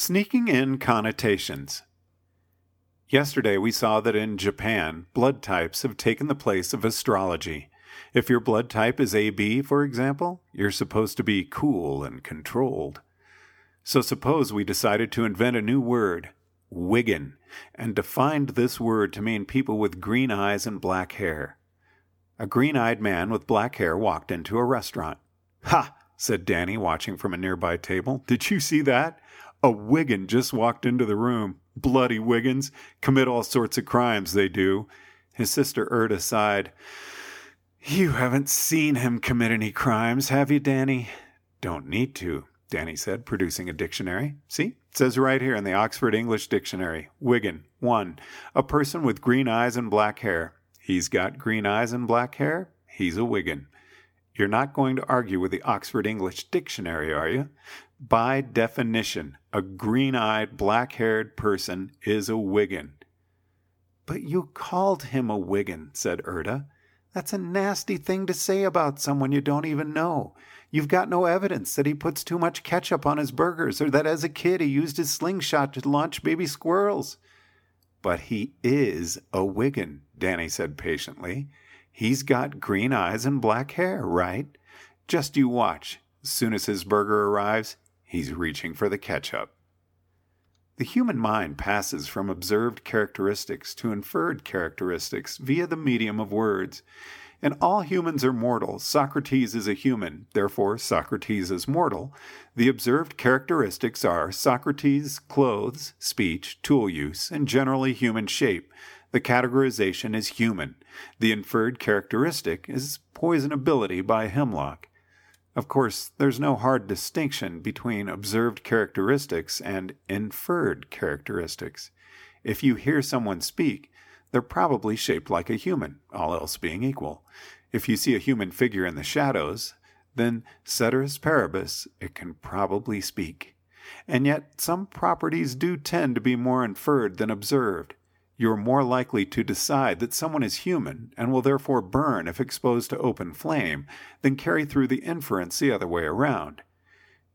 Sneaking in connotations. Yesterday we saw that in Japan, blood types have taken the place of astrology. If your blood type is AB, for example, you're supposed to be cool and controlled. So suppose we decided to invent a new word, Wiggan, and defined this word to mean people with green eyes and black hair. A green-eyed man with black hair walked into a restaurant. "Ha!" said Danny, watching from a nearby table. "Did you see that? A Wiggan just walked into the room. Bloody Wiggins. Commit all sorts of crimes, they do." His sister Erda sighed. "You haven't seen him commit any crimes, have you, Danny?" "Don't need to," Danny said, producing a dictionary. "See, it says right here in the Oxford English Dictionary, Wiggan, 1, a person with green eyes and black hair. He's got green eyes and black hair. He's a Wiggan." You're not going to argue with the Oxford English Dictionary, are you? By definition, a green-eyed, black-haired person is a Wiggan. "But you called him a Wiggan," said Erda. "That's a nasty thing to say about someone you don't even know. You've got no evidence that he puts too much ketchup on his burgers or that as a kid he used his slingshot to launch baby squirrels." "But he is a Wiggan," Danny said patiently. "He's got green eyes and black hair, right? Just you watch. As soon as his burger arrives, he's reaching for the ketchup." The human mind passes from observed characteristics to inferred characteristics via the medium of words. And all humans are mortal. Socrates is a human, therefore Socrates is mortal. The observed characteristics are Socrates, clothes, speech, tool use, and generally human shape. The categorization is human. The inferred characteristic is poisonability by hemlock. Of course, there's no hard distinction between observed characteristics and inferred characteristics. If you hear someone speak, they're probably shaped like a human, all else being equal. If you see a human figure in the shadows, then ceteris paribus, it can probably speak. And yet, some properties do tend to be more inferred than observed. You're more likely to decide that someone is human and will therefore burn if exposed to open flame than carry through the inference the other way around.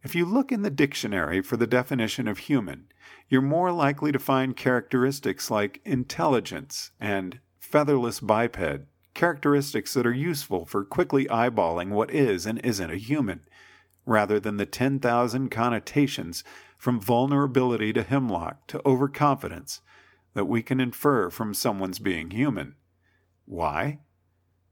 If you look in the dictionary for the definition of human, you're more likely to find characteristics like intelligence and featherless biped, characteristics that are useful for quickly eyeballing what is and isn't a human, rather than the 10,000 connotations from vulnerability to hemlock to overconfidence that we can infer from someone's being human. Why?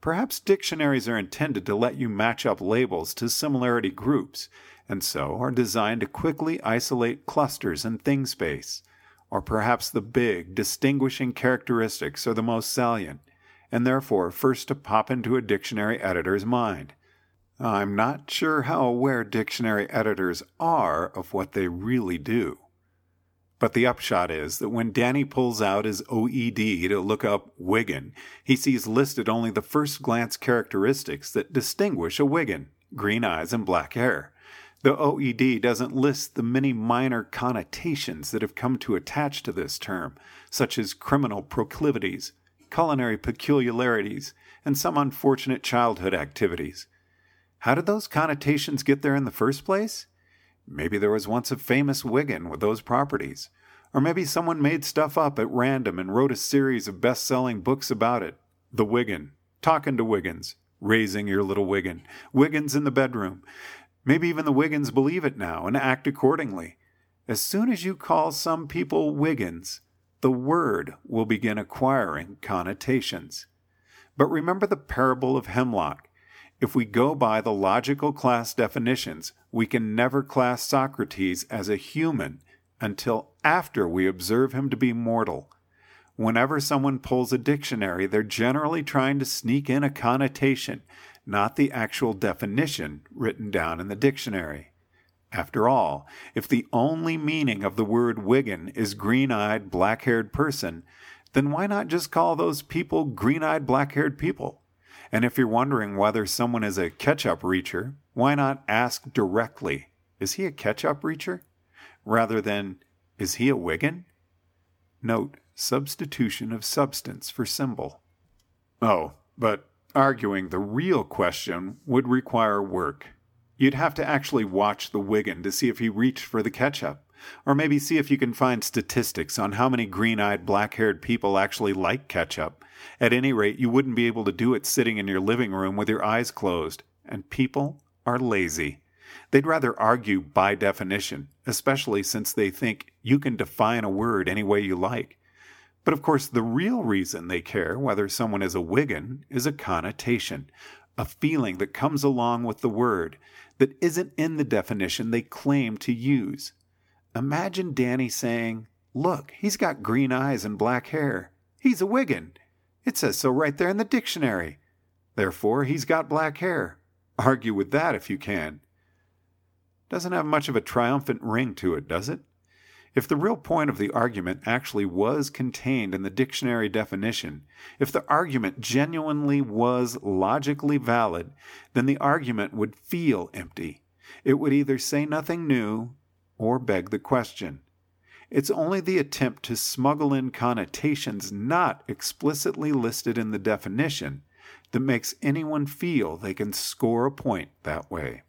Perhaps dictionaries are intended to let you match up labels to similarity groups, and so are designed to quickly isolate clusters in thing space. Or perhaps the big, distinguishing characteristics are the most salient, and therefore first to pop into a dictionary editor's mind. I'm not sure how aware dictionary editors are of what they really do. But the upshot is that when Danny pulls out his OED to look up Wiggan, he sees listed only the first glance characteristics that distinguish a Wiggan, green eyes and black hair. The OED doesn't list the many minor connotations that have come to attach to this term, such as criminal proclivities, culinary peculiarities, and some unfortunate childhood activities. How did those connotations get there in the first place? Maybe there was once a famous Wiggan with those properties. Or maybe someone made stuff up at random and wrote a series of best-selling books about it. The Wiggan, Talking to Wiggins, Raising Your Little Wiggan, Wiggins in the Bedroom. Maybe even the Wiggins believe it now and act accordingly. As soon as you call some people Wiggins, the word will begin acquiring connotations. But remember the parable of hemlock. If we go by the logical class definitions, we can never class Socrates as a human until after we observe him to be mortal. Whenever someone pulls a dictionary, they're generally trying to sneak in a connotation, not the actual definition written down in the dictionary. After all, if the only meaning of the word Wiggan is green-eyed, black-haired person, then why not just call those people green-eyed, black-haired people? And if you're wondering whether someone is a ketchup reacher, why not ask directly, is he a ketchup reacher? Rather than, is he a Wiggan? Note, substitution of substance for symbol. Oh, but arguing the real question would require work. You'd have to actually watch the Wiggan to see if he reached for the ketchup, Or maybe see if you can find statistics on how many green-eyed, black-haired people actually like ketchup. At any rate, you wouldn't be able to do it sitting in your living room with your eyes closed. And people are lazy. They'd rather argue by definition, especially since they think you can define a word any way you like. But of course, the real reason they care whether someone is a Wiggan is a connotation, a feeling that comes along with the word that isn't in the definition they claim to use. Imagine Danny saying, "Look, he's got green eyes and black hair. He's a Wiggan. It says so right there in the dictionary. Therefore, he's got black hair." Argue with that if you can. Doesn't have much of a triumphant ring to it, does it? If the real point of the argument actually was contained in the dictionary definition, if the argument genuinely was logically valid, then the argument would feel empty. It would either say nothing new or beg the question. It's only the attempt to smuggle in connotations not explicitly listed in the definition that makes anyone feel they can score a point that way.